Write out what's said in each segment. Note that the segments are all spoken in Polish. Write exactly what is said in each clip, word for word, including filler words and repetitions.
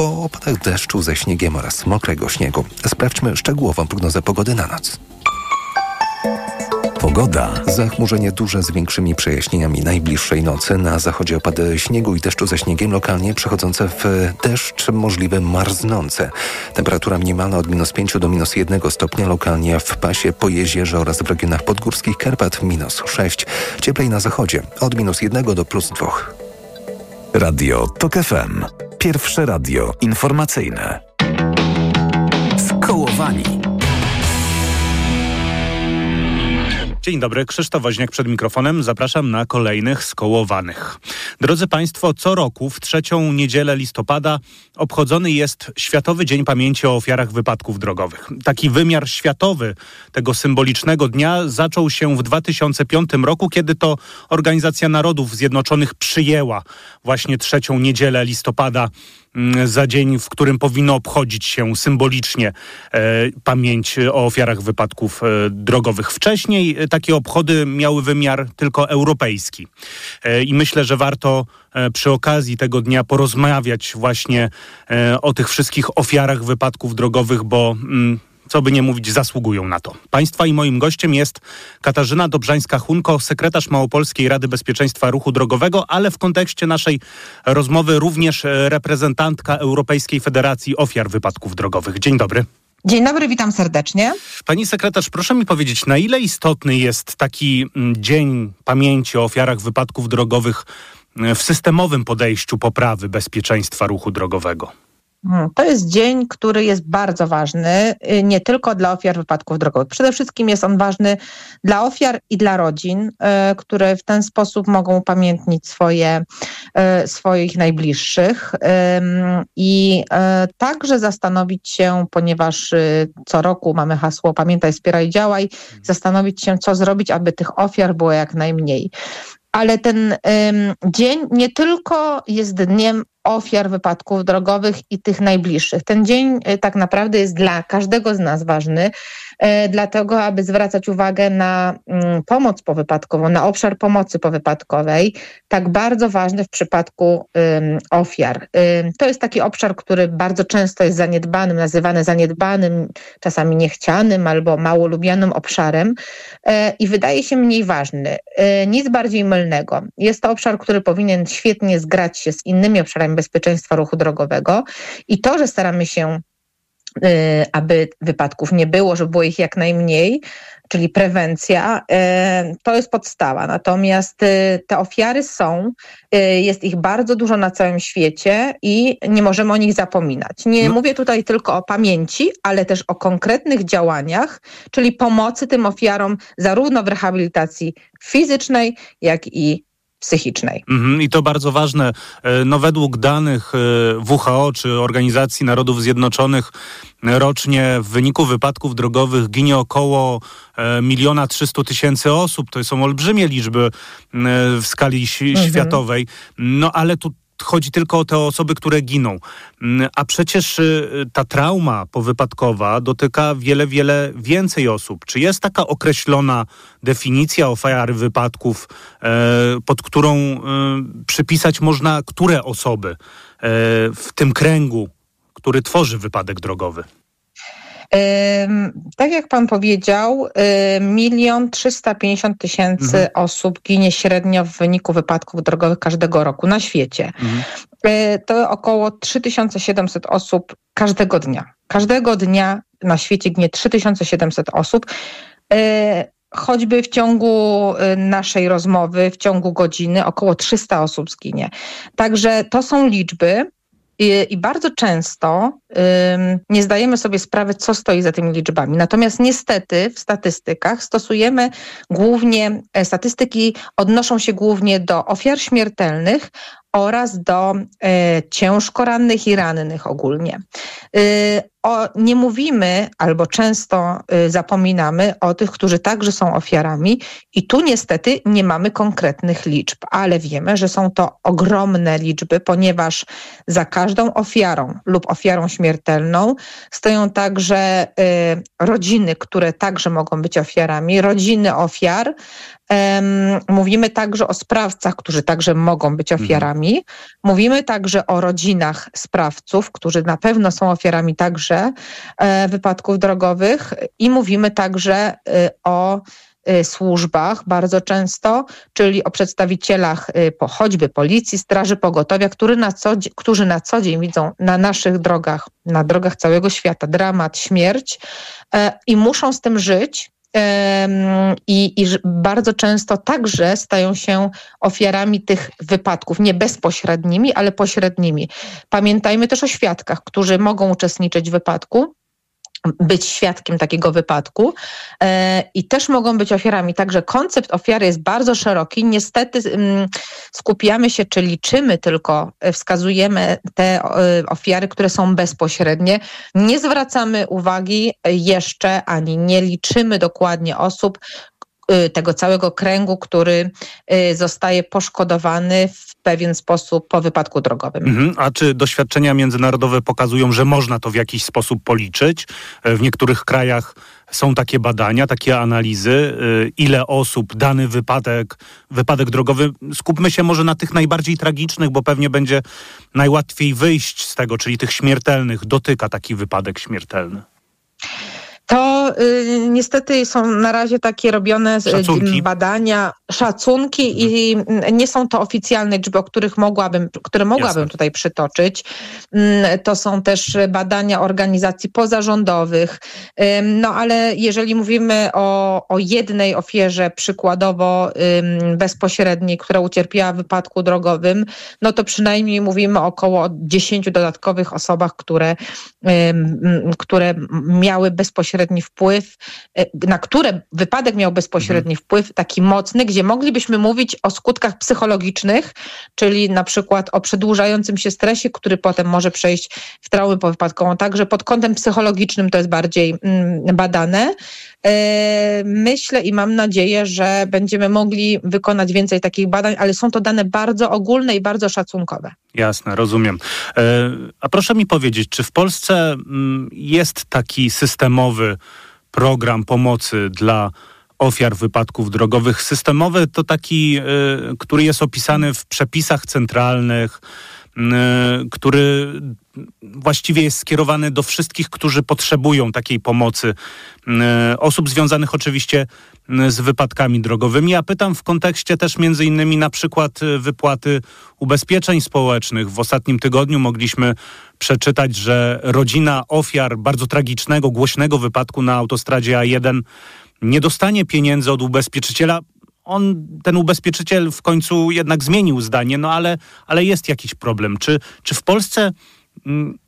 po opadach deszczu ze śniegiem oraz mokrego śniegu. Sprawdźmy szczegółową prognozę pogody na noc. Pogoda. Zachmurzenie duże z większymi przejaśnieniami najbliższej nocy. Na zachodzie opady śniegu i deszczu ze śniegiem, lokalnie przechodzące w deszcz, możliwe marznące. Temperatura minimalna od minus pięć do minus jeden stopnia, lokalnie w Pasie, po Jezierze oraz w regionach podgórskich Karpat minus sześć. Cieplej na zachodzie od minus jeden do plus dwa. Radio Tok F M. Pierwsze radio informacyjne. Skołowani. Dzień dobry, Krzysztof Woźniak przed mikrofonem. Zapraszam na kolejnych Skołowanych. Drodzy Państwo, co roku w trzecią niedzielę listopada obchodzony jest Światowy Dzień Pamięci o ofiarach wypadków drogowych. Taki wymiar światowy tego symbolicznego dnia zaczął się w dwa tysiące piątym roku, kiedy to Organizacja Narodów Zjednoczonych przyjęła właśnie trzecią niedzielę listopada za dzień, w którym powinno obchodzić się symbolicznie e, pamięć o ofiarach wypadków e, drogowych. Wcześniej e, takie obchody miały wymiar tylko europejski. E, I myślę, że warto e, przy okazji tego dnia porozmawiać właśnie e, o tych wszystkich ofiarach wypadków drogowych, bo mm, co by nie mówić, zasługują na to. Państwa i moim gościem jest Katarzyna Dobrzańska-Hunko, sekretarz Małopolskiej Rady Bezpieczeństwa Ruchu Drogowego, ale w kontekście naszej rozmowy również reprezentantka Europejskiej Federacji Ofiar Wypadków Drogowych. Dzień dobry. Dzień dobry, witam serdecznie. Pani sekretarz, proszę mi powiedzieć, na ile istotny jest taki Dzień Pamięci o Ofiarach Wypadków Drogowych w systemowym podejściu poprawy bezpieczeństwa ruchu drogowego? To jest dzień, który jest bardzo ważny nie tylko dla ofiar wypadków drogowych. Przede wszystkim jest on ważny dla ofiar i dla rodzin, które w ten sposób mogą upamiętnić swoje, swoich najbliższych i także zastanowić się, ponieważ co roku mamy hasło pamiętaj, wspieraj, działaj, zastanowić się, co zrobić, aby tych ofiar było jak najmniej. Ale ten ym, dzień nie tylko jest dniem ofiar wypadków drogowych i tych najbliższych. Ten dzień y, tak naprawdę jest dla każdego z nas ważny, y, dlatego aby zwracać uwagę na y, pomoc powypadkową, na obszar pomocy powypadkowej, tak bardzo ważny w przypadku y, ofiar. Y, to jest taki obszar, który bardzo często jest zaniedbanym, nazywany zaniedbanym, czasami niechcianym albo mało lubianym obszarem y, i wydaje się mniej ważny. Y, nic bardziej mylnego. Jest to obszar, który powinien świetnie zgrać się z innymi obszarami bezpieczeństwa ruchu drogowego i to, że staramy się, y, aby wypadków nie było, żeby było ich jak najmniej, czyli prewencja, y, to jest podstawa. Natomiast y, te ofiary są, y, jest ich bardzo dużo na całym świecie i nie możemy o nich zapominać. Nie no. mówię tutaj tylko o pamięci, ale też o konkretnych działaniach, czyli pomocy tym ofiarom zarówno w rehabilitacji fizycznej, jak i psychicznej. Mm-hmm, i to bardzo ważne. No, według danych W H O czy Organizacji Narodów Zjednoczonych rocznie w wyniku wypadków drogowych ginie około miliona trzystu tysięcy osób. To są olbrzymie liczby w skali mm-hmm. światowej. No ale tu chodzi tylko o te osoby, które giną. A przecież ta trauma powypadkowa dotyka wiele, wiele więcej osób. Czy jest taka określona definicja ofiary wypadków, pod którą przypisać można które osoby w tym kręgu, który tworzy wypadek drogowy? Tak jak pan powiedział, milion trzysta pięćdziesiąt tysięcy osób ginie średnio w wyniku wypadków drogowych każdego roku na świecie. Mhm. To około trzy tysiące siedemset osób każdego dnia. Każdego dnia na świecie ginie trzy tysiące siedemset osób. Choćby w ciągu naszej rozmowy, w ciągu godziny około trzysta osób zginie. Także to są liczby, I, I bardzo często ym, nie zdajemy sobie sprawy, co stoi za tymi liczbami. Natomiast niestety w statystykach stosujemy głównie, e, statystyki odnoszą się głównie do ofiar śmiertelnych oraz do y, ciężko rannych i rannych ogólnie. Y, o, nie mówimy albo często y, zapominamy o tych, którzy także są ofiarami i tu niestety nie mamy konkretnych liczb, ale wiemy, że są to ogromne liczby, ponieważ za każdą ofiarą lub ofiarą śmiertelną śmiertelną. Stoją także y, rodziny, które także mogą być ofiarami, rodziny ofiar. Um, mówimy także o sprawcach, którzy także mogą być ofiarami. Mhm. Mówimy także o rodzinach sprawców, którzy na pewno są ofiarami także e, wypadków drogowych. I mówimy także e, o służbach bardzo często, czyli o przedstawicielach choćby policji, straży pogotowia, który na co, którzy na co dzień widzą na naszych drogach, na drogach całego świata dramat, śmierć i muszą z tym żyć. I, i bardzo często także stają się ofiarami tych wypadków, nie bezpośrednimi, ale pośrednimi. Pamiętajmy też o świadkach, którzy mogą uczestniczyć w wypadku, być świadkiem takiego wypadku e, i też mogą być ofiarami. Także koncept ofiary jest bardzo szeroki. Niestety m, skupiamy się, czy liczymy tylko, wskazujemy te e, ofiary, które są bezpośrednie. Nie zwracamy uwagi jeszcze, ani nie liczymy dokładnie osób, tego całego kręgu, który zostaje poszkodowany w pewien sposób po wypadku drogowym. Mhm. A czy doświadczenia międzynarodowe pokazują, że można to w jakiś sposób policzyć? W niektórych krajach są takie badania, takie analizy, ile osób dany wypadek, wypadek drogowy, skupmy się może na tych najbardziej tragicznych, bo pewnie będzie najłatwiej wyjść z tego, czyli tych śmiertelnych, dotyka taki wypadek śmiertelny. To y, niestety są na razie takie robione szacunki. badania, szacunki i nie są to oficjalne liczby, o których mogłabym, które mogłabym Jasne. tutaj przytoczyć. To są też badania organizacji pozarządowych. No ale jeżeli mówimy o, o jednej ofierze przykładowo bezpośredniej, która ucierpiała w wypadku drogowym, no to przynajmniej mówimy o około dziesięciu dodatkowych osobach, które, które miały bezpośrednie wpływ, na które wypadek miał bezpośredni wpływ, taki mocny, gdzie moglibyśmy mówić o skutkach psychologicznych, czyli na przykład o przedłużającym się stresie, który potem może przejść w traumę powypadkową. Także pod kątem psychologicznym to jest bardziej mm, badane. Yy, myślę i mam nadzieję, że będziemy mogli wykonać więcej takich badań, ale są to dane bardzo ogólne i bardzo szacunkowe. Jasne, rozumiem. Yy, a proszę mi powiedzieć, czy w Polsce mm, jest taki systemowy program pomocy dla ofiar wypadków drogowych. Systemowy to taki, y, który jest opisany w przepisach centralnych, y, który właściwie jest skierowany do wszystkich, którzy potrzebują takiej pomocy. Y, osób związanych oczywiście z wypadkami drogowymi. Ja pytam w kontekście też między innymi na przykład wypłaty ubezpieczeń społecznych. W ostatnim tygodniu mogliśmy przeczytać, że rodzina ofiar bardzo tragicznego, głośnego wypadku na autostradzie A jeden nie dostanie pieniędzy od ubezpieczyciela. On, ten ubezpieczyciel w końcu jednak zmienił zdanie, no ale, ale jest jakiś problem. Czy, czy w Polsce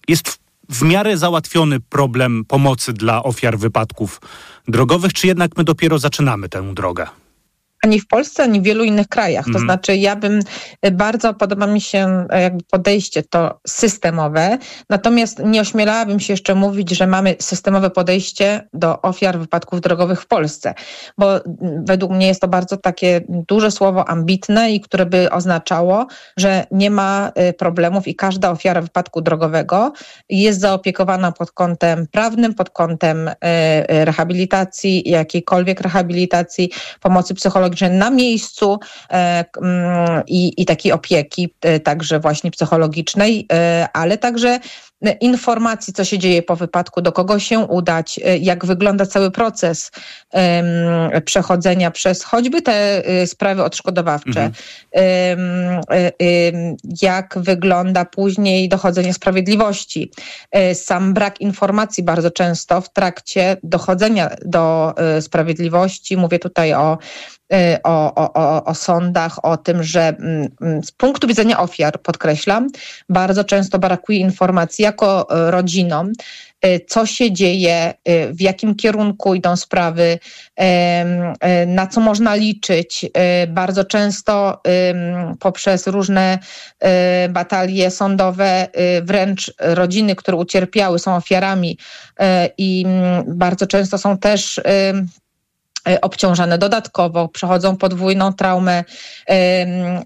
jest w w miarę załatwiony problem pomocy dla ofiar wypadków drogowych, czy jednak my dopiero zaczynamy tę drogę? Ani w Polsce, ani w wielu innych krajach. Mm. To znaczy ja bym, bardzo podoba mi się jakby podejście to systemowe, natomiast nie ośmielałabym się jeszcze mówić, że mamy systemowe podejście do ofiar wypadków drogowych w Polsce, bo według mnie jest to bardzo takie duże słowo ambitne i które by oznaczało, że nie ma problemów i każda ofiara wypadku drogowego jest zaopiekowana pod kątem prawnym, pod kątem rehabilitacji, jakiejkolwiek rehabilitacji, pomocy psychologicznej, na miejscu e, i, i takiej opieki, e, także właśnie psychologicznej, e, ale także informacji, co się dzieje po wypadku, do kogo się udać, jak wygląda cały proces um, przechodzenia przez choćby te y, sprawy odszkodowawcze, mhm. y, y, y, jak wygląda później dochodzenie sprawiedliwości. Y, sam brak informacji bardzo często w trakcie dochodzenia do y, sprawiedliwości, mówię tutaj o, y, o, o, o sądach, o tym, że y, z punktu widzenia ofiar, podkreślam, bardzo często brakuje informacji, jako rodzinom, co się dzieje, w jakim kierunku idą sprawy, na co można liczyć. Bardzo często poprzez różne batalie sądowe wręcz rodziny, które ucierpiały, są ofiarami i bardzo często są też obciążane dodatkowo, przechodzą podwójną traumę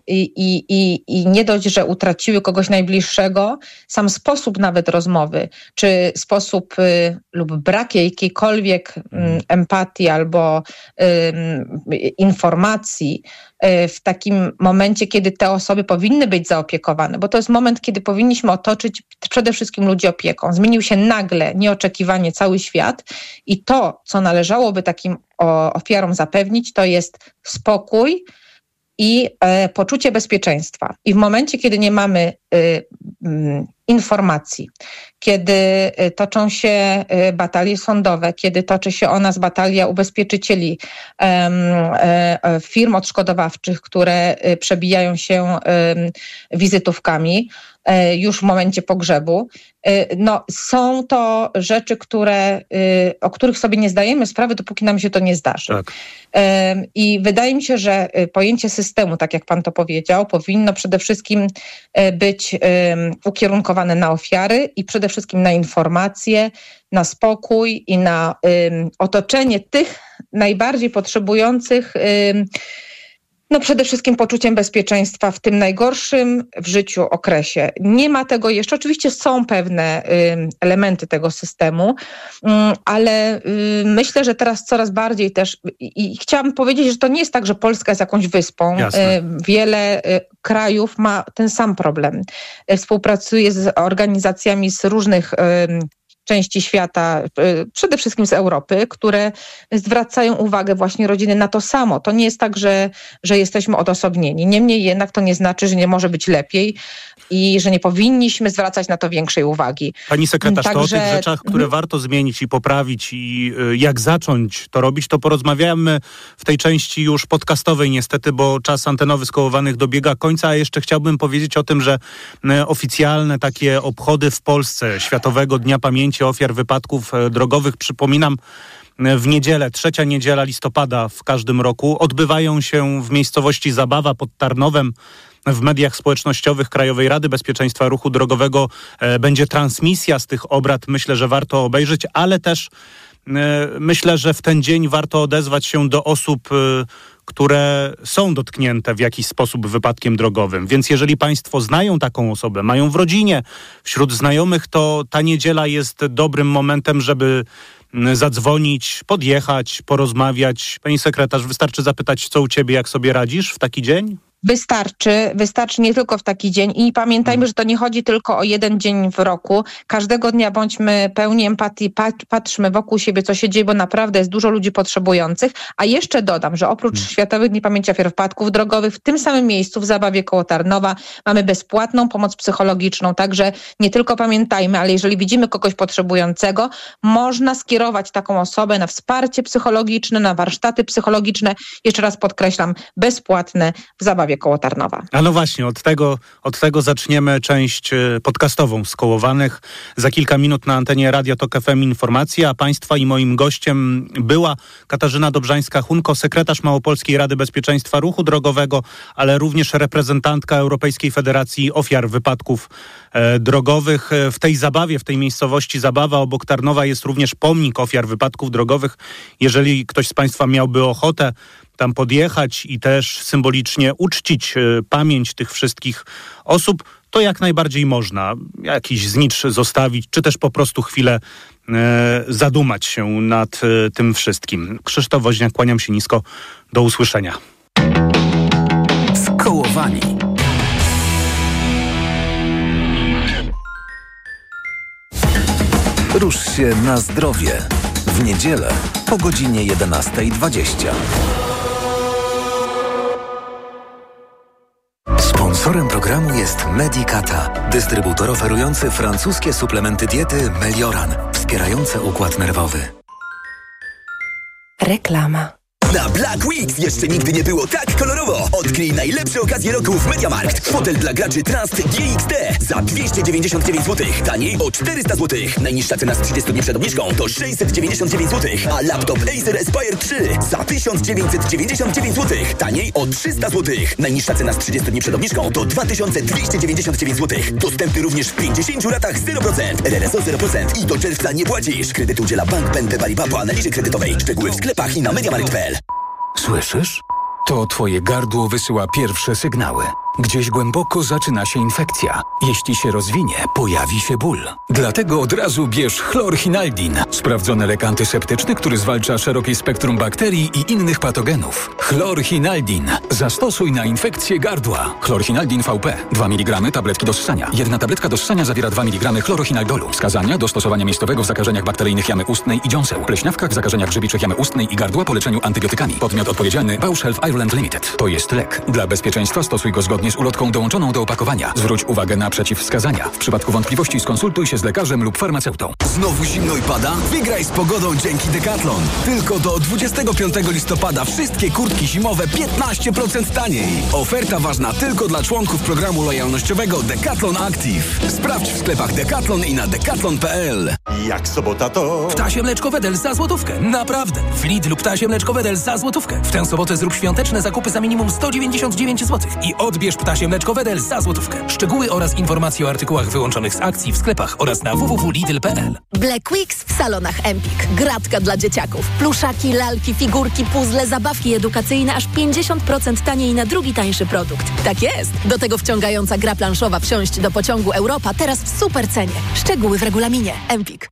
i, i, i, i nie dość, że utraciły kogoś najbliższego, sam sposób nawet rozmowy, czy sposób lub brak jakiejkolwiek empatii albo informacji w takim momencie, kiedy te osoby powinny być zaopiekowane, bo to jest moment, kiedy powinniśmy otoczyć przede wszystkim ludzi opieką. Zmienił się nagle, nieoczekiwanie cały świat i to, co należałoby takim ofiarom zapewnić, to jest spokój i e, poczucie bezpieczeństwa. I w momencie, kiedy nie mamy e, m, informacji, kiedy toczą się batalie sądowe, kiedy toczy się o nas batalia ubezpieczycieli, e, e, firm odszkodowawczych, które przebijają się e, wizytówkami e, już w momencie pogrzebu, e, no, są to rzeczy, które, e, o których sobie nie zdajemy sprawy, dopóki nam się to nie zdarzy. Tak. E, I wydaje mi się, że pojęcie systemu, tak jak pan to powiedział, powinno przede wszystkim być e, ukierunkowane na ofiary i przede wszystkim na informacje, na spokój i na y, otoczenie tych najbardziej potrzebujących y, no przede wszystkim poczuciem bezpieczeństwa w tym najgorszym w życiu okresie. Nie ma tego jeszcze. Oczywiście są pewne y, elementy tego systemu, y, ale y, myślę, że teraz coraz bardziej też i, i chciałabym powiedzieć, że to nie jest tak, że Polska jest jakąś wyspą. Y, wiele y, krajów ma ten sam problem. Y, współpracuje z organizacjami z różnych y, części świata, przede wszystkim z Europy, które zwracają uwagę właśnie rodziny na to samo. To nie jest tak, że, że jesteśmy odosobnieni. Niemniej jednak to nie znaczy, że nie może być lepiej i że nie powinniśmy zwracać na to większej uwagi. Pani sekretarz, Także... to o tych rzeczach, które warto zmienić i poprawić i jak zacząć to robić, to porozmawiamy w tej części już podcastowej niestety, bo czas antenowy Skołowanych dobiega końca, a jeszcze chciałbym powiedzieć o tym, że oficjalne takie obchody w Polsce Światowego Dnia Pamięci Ofiar Wypadków Drogowych, przypominam, w niedzielę, trzecia niedziela listopada w każdym roku, odbywają się w miejscowości Zabawa pod Tarnowem. W mediach społecznościowych Krajowej Rady Bezpieczeństwa Ruchu Drogowego będzie transmisja z tych obrad. Myślę, że warto obejrzeć, ale też myślę, że w ten dzień warto odezwać się do osób, które są dotknięte w jakiś sposób wypadkiem drogowym. Więc jeżeli państwo znają taką osobę, mają w rodzinie, wśród znajomych, to ta niedziela jest dobrym momentem, żeby zadzwonić, podjechać, porozmawiać. Pani sekretarz, wystarczy zapytać, co u ciebie, jak sobie radzisz w taki dzień? Wystarczy, wystarczy nie tylko w taki dzień i pamiętajmy, że to nie chodzi tylko o jeden dzień w roku. Każdego dnia bądźmy pełni empatii, patrzmy wokół siebie, co się dzieje, bo naprawdę jest dużo ludzi potrzebujących. A jeszcze dodam, że oprócz Światowych Dni Pamięci Ofiar Wypadków Drogowych w tym samym miejscu, w Zabawie koło Tarnowa, mamy bezpłatną pomoc psychologiczną. Także nie tylko pamiętajmy, ale jeżeli widzimy kogoś potrzebującego, można skierować taką osobę na wsparcie psychologiczne, na warsztaty psychologiczne. Jeszcze raz podkreślam, bezpłatne w Zabawie koło Tarnowa. A no właśnie, od tego, od tego zaczniemy część podcastową Skołowanych. Za kilka minut na antenie Radia Tok F M informacja, a państwa i moim gościem była Katarzyna Dobrzańska-Hunko, sekretarz Małopolskiej Rady Bezpieczeństwa Ruchu Drogowego, ale również reprezentantka Europejskiej Federacji Ofiar Wypadków e, Drogowych. W tej Zabawie, w tej miejscowości Zabawa obok Tarnowa jest również pomnik ofiar wypadków drogowych. Jeżeli ktoś z państwa miałby ochotę tam podjechać i też symbolicznie uczcić pamięć tych wszystkich osób, to jak najbardziej można jakiś znicz zostawić, czy też po prostu chwilę e, zadumać się nad e, tym wszystkim. Krzysztof Woźniak, kłaniam się nisko. Do usłyszenia. Skołowani. Rusz się na zdrowie. W niedzielę po godzinie jedenasta dwadzieścia. Sponsorem programu jest Medicata, dystrybutor oferujący francuskie suplementy diety Melioran, wspierające układ nerwowy. Reklama. Na Black Weeks jeszcze nigdy nie było tak kolorowo. Odkryj najlepsze okazje roku w Mediamarkt. Fotel dla graczy Trust G X T za dwieście dziewięćdziesiąt dziewięć złotych. Taniej o czterysta złotych. Najniższa cena z trzydziestu dni przed obniżką to sześćset dziewięćdziesiąt dziewięć złotych. A laptop Acer Aspire trzy za tysiąc dziewięćset dziewięćdziesiąt dziewięć złotych. Taniej o trzysta złotych. Najniższa cena z trzydziestu dni przed obniżką to dwa tysiące dwieście dziewięćdziesiąt dziewięć złotych. Dostępny również w pięćdziesięciu ratach zero procent. R R S O zero procent i do czerwca nie płacisz. Kredyt udziela Bank B N P Paribas po analizie kredytowej. Szczegóły w sklepach i na mediamarkt kropka p l. Słyszysz? To twoje gardło wysyła pierwsze sygnały. Gdzieś głęboko zaczyna się infekcja. Jeśli się rozwinie, pojawi się ból. Dlatego od razu bierz Chlorhinaldin. Sprawdzony lek antyseptyczny, który zwalcza szerokie spektrum bakterii i innych patogenów. Chlorhinaldin. Zastosuj na infekcję gardła. Chlorhinaldin V P. dwa miligramy tabletki do ssania. Jedna tabletka do ssania zawiera dwa miligramy chlorohinaldolu. Wskazania do stosowania miejscowego w zakażeniach bakteryjnych jamy ustnej i dziąseł. Pleśniawkach w zakażeniach grzybiczych jamy ustnej i gardła po leczeniu antybiotykami. Podmiot odpowiedzialny Bausch Health Ireland Limited. To jest lek. Dla bezpieczeństwa stosuj go zgodnie z ulotką dołączoną do opakowania. Zwróć uwagę na przeciwwskazania. W przypadku wątpliwości skonsultuj się z lekarzem lub farmaceutą. Znowu zimno i pada? Wygraj z pogodą dzięki Decathlon. Tylko do dwudziestego piątego listopada wszystkie kurtki zimowe piętnaście procent taniej. Oferta ważna tylko dla członków programu lojalnościowego Decathlon Active. Sprawdź w sklepach Decathlon i na decathlon kropka p l. Jak sobota to... Ptasie mleczko Wedel za złotówkę. Naprawdę. W Lidlu ptasie mleczko Wedel za złotówkę. W tę sobotę zrób świąteczne zakupy za minimum sto dziewięćdziesiąt dziewięć złotych i odbierz Ptasie mleczko Wedel za złotówkę. Szczegóły oraz informacje o artykułach wyłączonych z akcji w sklepach oraz na w w w kropka lidl kropka p l. Black Weeks w salonach Empik. Gratka dla dzieciaków. Pluszaki, lalki, figurki, puzzle, zabawki edukacyjne aż pięćdziesiąt procent taniej na drugi tańszy produkt. Tak jest! Do tego wciągająca gra planszowa Wsiąść do pociągu Europa teraz w super cenie. Szczegóły w regulaminie. Empik.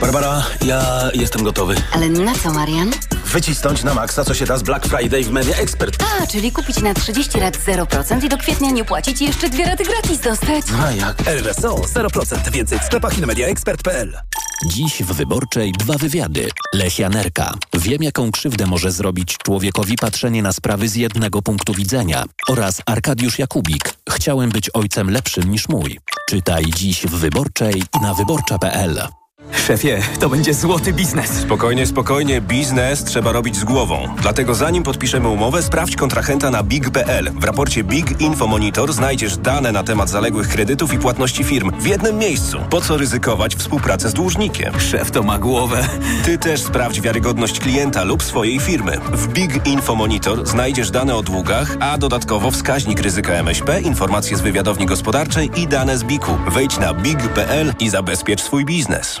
Barbara, ja jestem gotowy. Ale na co, Marian? Wycisnąć na maksa, co się da z Black Friday w Media Expert. A, czyli kupić na trzydzieści rat zero procent i do kwietnia nie płacić i jeszcze dwie raty gratis dostać. A jak? R R S O zero procent. Więcej w sklepach i na mediaexpert kropka p l. Dziś w Wyborczej dwa wywiady. Lesianerka. Wiem, jaką krzywdę może zrobić człowiekowi patrzenie na sprawy z jednego punktu widzenia. Oraz Arkadiusz Jakubik. Chciałem być ojcem lepszym niż mój. Czytaj dziś w Wyborczej i na wyborcza kropka p l. Szefie, to będzie złoty biznes. Spokojnie, spokojnie. Biznes trzeba robić z głową. Dlatego zanim podpiszemy umowę, sprawdź kontrahenta na big kropka p l. W raporcie Big Info Monitor znajdziesz dane na temat zaległych kredytów i płatności firm w jednym miejscu. Po co ryzykować współpracę z dłużnikiem? Szef to ma głowę. Ty też sprawdź wiarygodność klienta lub swojej firmy. W Big Info Monitor znajdziesz dane o długach, a dodatkowo wskaźnik ryzyka M S P, informacje z wywiadowni gospodarczej i dane z B I K U. Wejdź na big kropka p l i zabezpiecz swój biznes.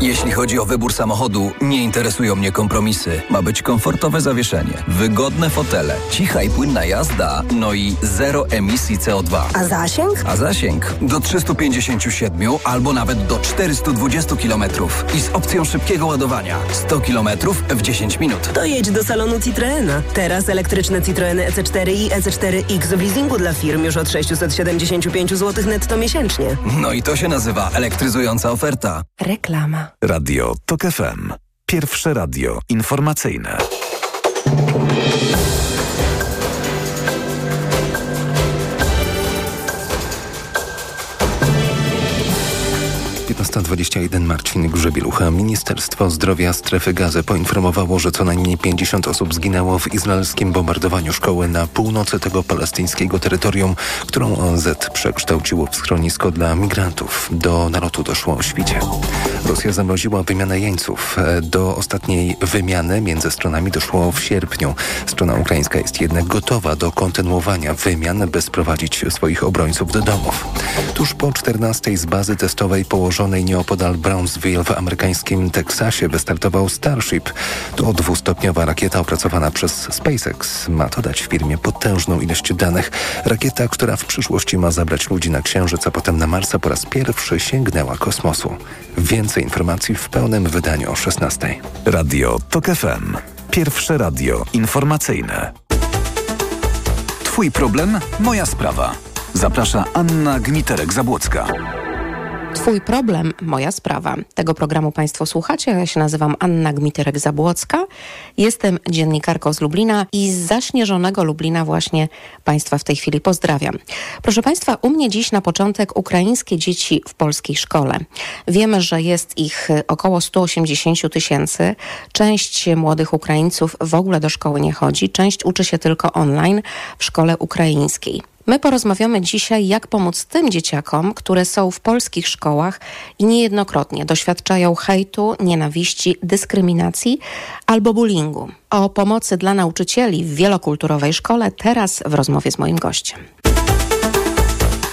Jeśli chodzi o wybór samochodu, nie interesują mnie kompromisy. Ma być komfortowe zawieszenie, wygodne fotele, cicha i płynna jazda, no i zero emisji C O dwa. A zasięg? A zasięg do trzystu pięćdziesięciu siedmiu albo nawet do czterystu dwudziestu kilometrów i z opcją szybkiego ładowania. sto kilometrów w dziesięć minut. Dojedź do salonu Citroena. Teraz elektryczne Citroeny E C cztery i E C cztery X w leasingu dla firm już od sześćset siedemdziesiąt pięć złotych netto miesięcznie. No i to się nazywa elektryzująca oferta. Reklama. Radio Tok F M. Pierwsze radio informacyjne. piętnasta dwadzieścia jeden. Marcin Grzybielucha. Ministerstwo Zdrowia Strefy Gazy poinformowało, że co najmniej pięćdziesiąt osób zginęło w izraelskim bombardowaniu szkoły na północy tego palestyńskiego terytorium, którą O N Z przekształciło w schronisko dla migrantów. Do nalotu doszło o świcie. Rosja zamroziła wymianę jeńców. Do ostatniej wymiany między stronami doszło w sierpniu. Strona ukraińska jest jednak gotowa do kontynuowania wymian, by sprowadzić swoich obrońców do domów. Tuż po czternastej z bazy testowej położonej nieopodal Brownsville w amerykańskim Teksasie wystartował Starship. To dwustopniowa rakieta opracowana przez SpaceX. Ma to dać firmie potężną ilość danych. Rakieta, która w przyszłości ma zabrać ludzi na Księżyc, a potem na Marsa, po raz pierwszy sięgnęła kosmosu. Więcej informacji w pełnym wydaniu o szesnastej. Radio Tok F M. Pierwsze radio informacyjne. Twój problem, moja sprawa. Zaprasza Anna Gmiterek-Zabłocka. Twój problem, moja sprawa. Tego programu Państwo słuchacie. Ja się nazywam Anna Gmiterek-Zabłocka. Jestem dziennikarką z Lublina i z zaśnieżonego Lublina właśnie Państwa w tej chwili pozdrawiam. Proszę Państwa, u mnie dziś na początek ukraińskie dzieci w polskiej szkole. Wiemy, że jest ich około sto osiemdziesiąt tysięcy. Część młodych Ukraińców w ogóle do szkoły nie chodzi. Część uczy się tylko online w szkole ukraińskiej. My porozmawiamy dzisiaj, jak pomóc tym dzieciakom, które są w polskich szkołach i niejednokrotnie doświadczają hejtu, nienawiści, dyskryminacji albo bullyingu. O pomocy dla nauczycieli w wielokulturowej szkole teraz w rozmowie z moim gościem.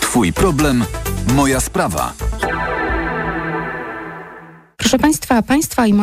Twój problem, moja sprawa. Proszę Państwa, Państwa i moje